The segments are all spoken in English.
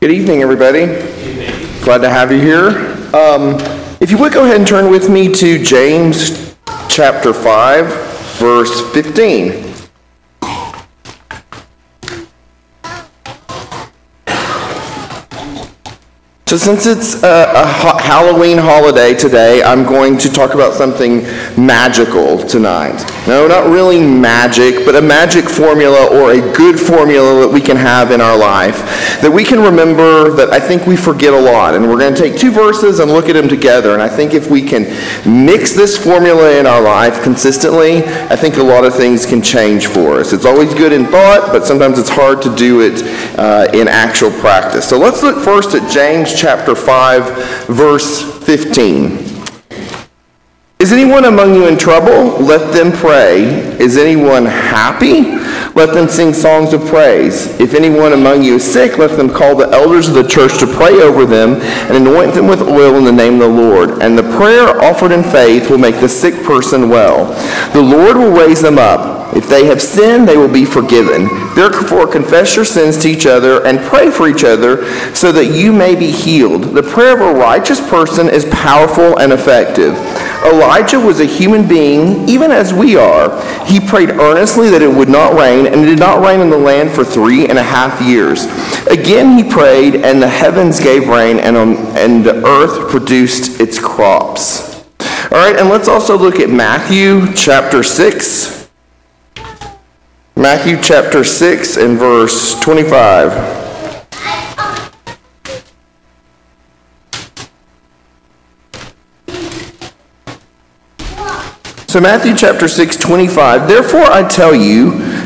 Good evening, everybody. Good evening. Glad to have you here. If you would go ahead and turn with me to James chapter 5, verse 15. So since it's a Halloween holiday today, I'm going to talk about something magical tonight. No, not really magic, but a magic formula or a good formula that we can have in our life that we can remember that I think we forget a lot. And we're going to take two verses and look at them together. And I think if we can mix this formula in our life consistently, I think a lot of things can change for us. It's always good in thought, but sometimes it's hard to do it in actual practice. So let's look first at James chapter 5, verse 15. Is anyone among you in trouble? Let them pray. Is anyone happy? Let them sing songs of praise. If anyone among you is sick, let them call the elders of the church to pray over them and anoint them with oil in the name of the Lord. And the prayer offered in faith will make the sick person well. The Lord will raise them up. If they have sinned, they will be forgiven. Therefore, confess your sins to each other and pray for each other so that you may be healed. The prayer of a righteous person is powerful and effective. Elijah was a human being, even as we are. He prayed earnestly that it would not rain, and it did not rain in the land for 3.5 years. Again he prayed, and the heavens gave rain, and the earth produced its crops. All right, and let's also look at Matthew chapter 6. Matthew chapter 6 and verse 25. So Matthew chapter 6, 25. Therefore I tell you,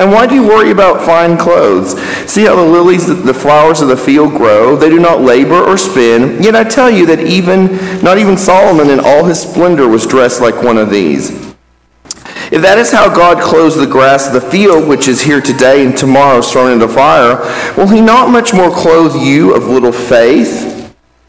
And why do you worry about fine clothes? See how the lilies, the flowers of the field grow. They do not labor or spin. Yet I tell you that not even Solomon in all his splendor was dressed like one of these. If that is how God clothes the grass of the field, which is here today and tomorrow is thrown into fire, will he not much more clothe you of little faith?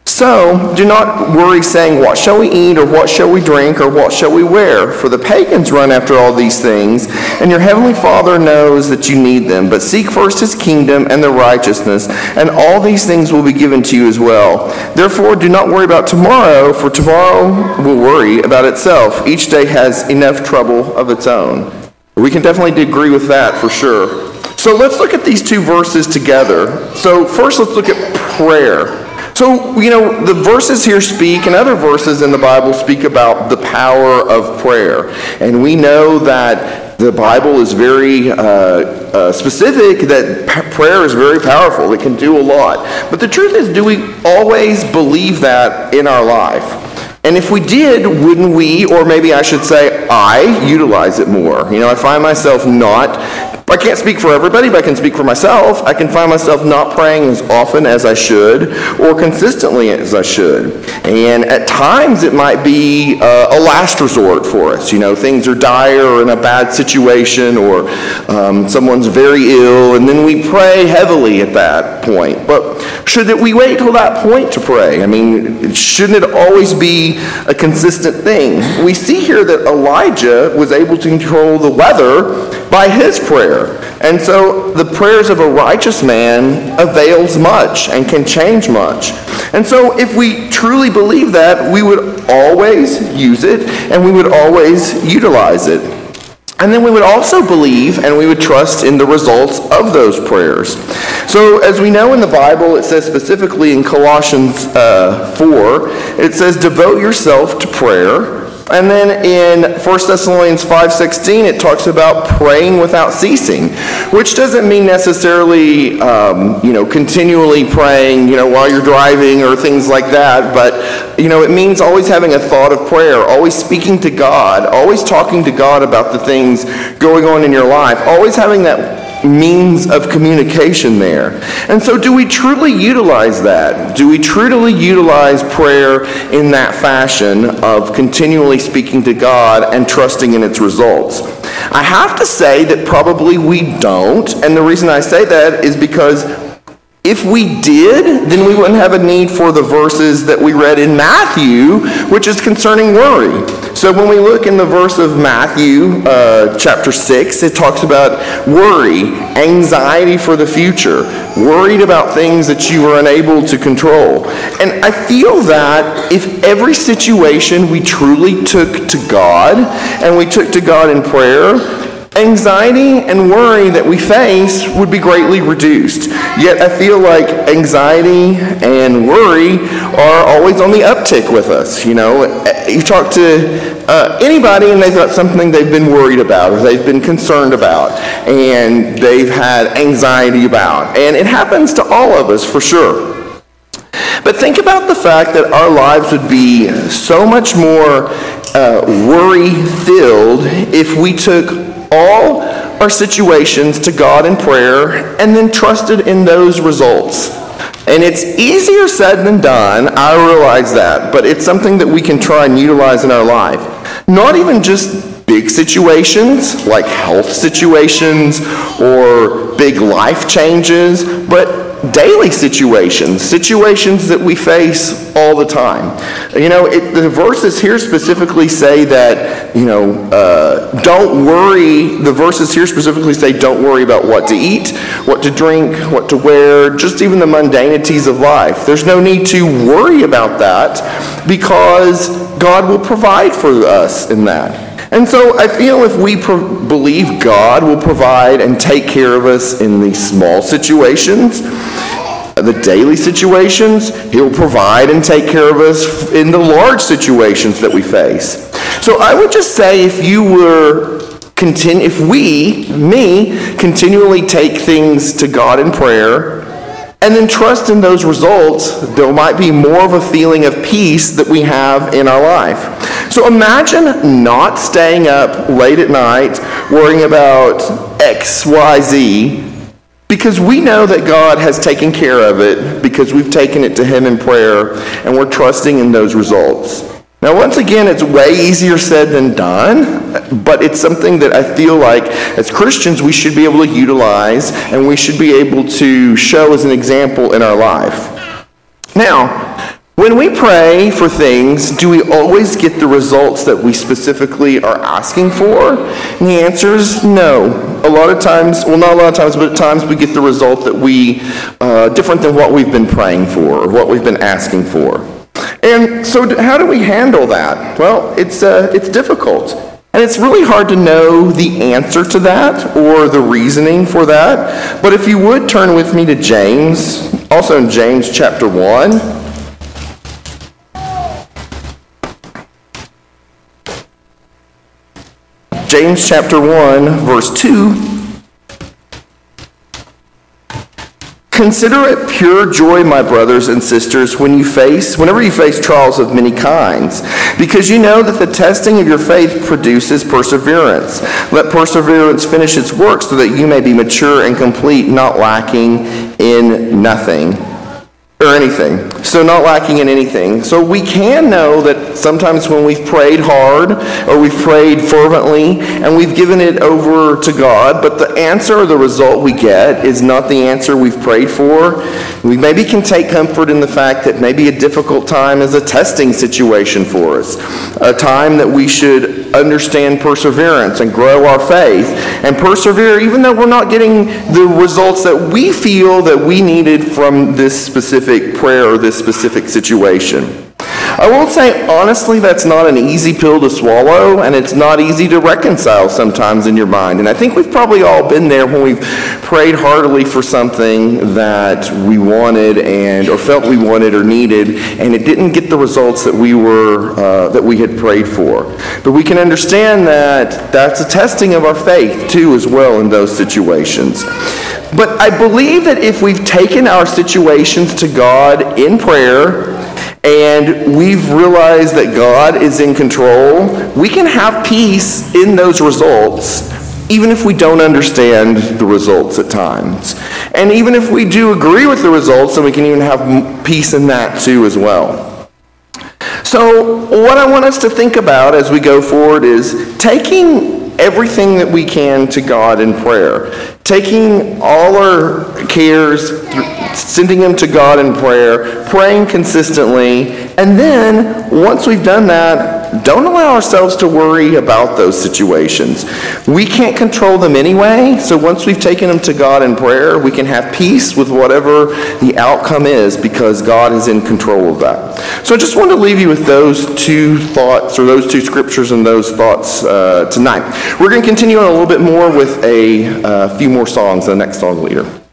So do not worry, saying, what shall we eat, or what shall we drink, or what shall we wear? For the pagans run after all these things, and your heavenly Father knows that you need them. But seek first his kingdom and the righteousness, and all these things will be given to you as well. Therefore do not worry about tomorrow, for tomorrow will worry about itself. Each day has enough trouble of its own. We can definitely agree with that for sure. So let's look at these two verses together. So first let's look at prayer. So, the verses here speak, and other verses in the Bible speak about the power of prayer. And we know that the Bible is very specific, that prayer is very powerful. It can do a lot. But the truth is, do we always believe that in our life? And if we did, wouldn't we, or maybe I should say, I utilize it more? I find myself not... I can't speak for everybody, but I can speak for myself. I can find myself not praying as often as I should, or consistently as I should. And at times it might be a last resort for us. Things are dire or in a bad situation, or someone's very ill, and then we pray heavily at that point. But should we wait till that point to pray? Shouldn't it always be a consistent thing? We see here that Elijah was able to control the weather by his prayer. And so the prayers of a righteous man avails much and can change much. And so if we truly believe that, we would always use it and we would always utilize it. And then we would also believe and we would trust in the results of those prayers. So as we know in the Bible, it says specifically in Colossians 4, it says, devote yourself to prayer. And then in 1 Thessalonians 5:16, it talks about praying without ceasing, which doesn't mean necessarily, continually praying, while you're driving or things like that. But, it means always having a thought of prayer, always speaking to God, always talking to God about the things going on in your life, always having that means of communication there. And so do we truly utilize that? Do we truly utilize prayer in that fashion of continually speaking to God and trusting in its results? I have to say that probably we don't. And the reason I say that is because if we did, then we wouldn't have a need for the verses that we read in Matthew, which is concerning worry. So when we look in the verse of Matthew chapter 6, it talks about worry, anxiety for the future, worried about things that you are unable to control. And I feel that if every situation we truly took to God, and we took to God in prayer, anxiety and worry that we face would be greatly reduced. Yet I feel like anxiety and worry are always on the uptick with us. You know, you talk to anybody and they've got something they've been worried about or they've been concerned about and they've had anxiety about. And it happens to all of us for sure. But think about the fact that our lives would be so much more worry-filled if we took all our situations to God in prayer and then trusted in those results. And it's easier said than done, I realize that, but it's something that we can try and utilize in our life. Not even just big situations like health situations or big life changes, but daily situations that we face all the time. You know, the verses here specifically say that, you know, don't worry. The verses here specifically say don't worry about what to eat, what to drink, what to wear, just even the mundanities of life. There's no need to worry about that because God will provide for us in that. And so I feel if we believe God will provide and take care of us in the small situations, the daily situations, He'll provide and take care of us in the large situations that we face. So I would just say if we continually take things to God in prayer and then trust in those results, there might be more of a feeling of peace that we have in our life. So imagine not staying up late at night worrying about X, Y, Z because we know that God has taken care of it because we've taken it to Him in prayer and we're trusting in those results. Now, once again, it's way easier said than done, but it's something that I feel like as Christians we should be able to utilize and we should be able to show as an example in our life. Now, when we pray for things, do we always get the results that we specifically are asking for? And the answer is no. A lot of times, well, not a lot of times, but at times we get the result that we, different than what we've been praying for or what we've been asking for. And so how do we handle that? Well, it's difficult. And it's really hard to know the answer to that or the reasoning for that. But if you would turn with me to James, also in James chapter 1. James chapter 1, verse 2. Consider it pure joy, my brothers and sisters, whenever you face trials of many kinds, because you know that the testing of your faith produces perseverance. Let perseverance finish its work so that you may be mature and complete, not lacking in nothing. Or anything. So not lacking in anything. So we can know that sometimes when we've prayed hard or we've prayed fervently and we've given it over to God, but the answer or the result we get is not the answer we've prayed for. We maybe can take comfort in the fact that maybe a difficult time is a testing situation for us, a time that we should understand perseverance and grow our faith and persevere even though we're not getting the results that we feel that we needed from this specific prayer or this specific situation. I will say, honestly, that's not an easy pill to swallow, and it's not easy to reconcile sometimes in your mind. And I think we've probably all been there when we've prayed heartily for something that we wanted and or felt we wanted or needed, and it didn't get the results that we had prayed for. But we can understand that that's a testing of our faith too, as well, in those situations. But I believe that if we've taken our situations to God in prayer and we've realized that God is in control, we can have peace in those results even if we don't understand the results at times. And even if we do agree with the results, then we can even have peace in that too as well. So what I want us to think about as we go forward is taking everything that we can to God in prayer. Taking all our cares, sending them to God in prayer, praying consistently, and then once we've done that, don't allow ourselves to worry about those situations. We can't control them anyway, so once we've taken them to God in prayer, we can have peace with whatever the outcome is because God is in control of that. So I just want to leave you with those two thoughts, or those two scriptures and those thoughts tonight. We're going to continue on a little bit more with a few more songs, the next song leader.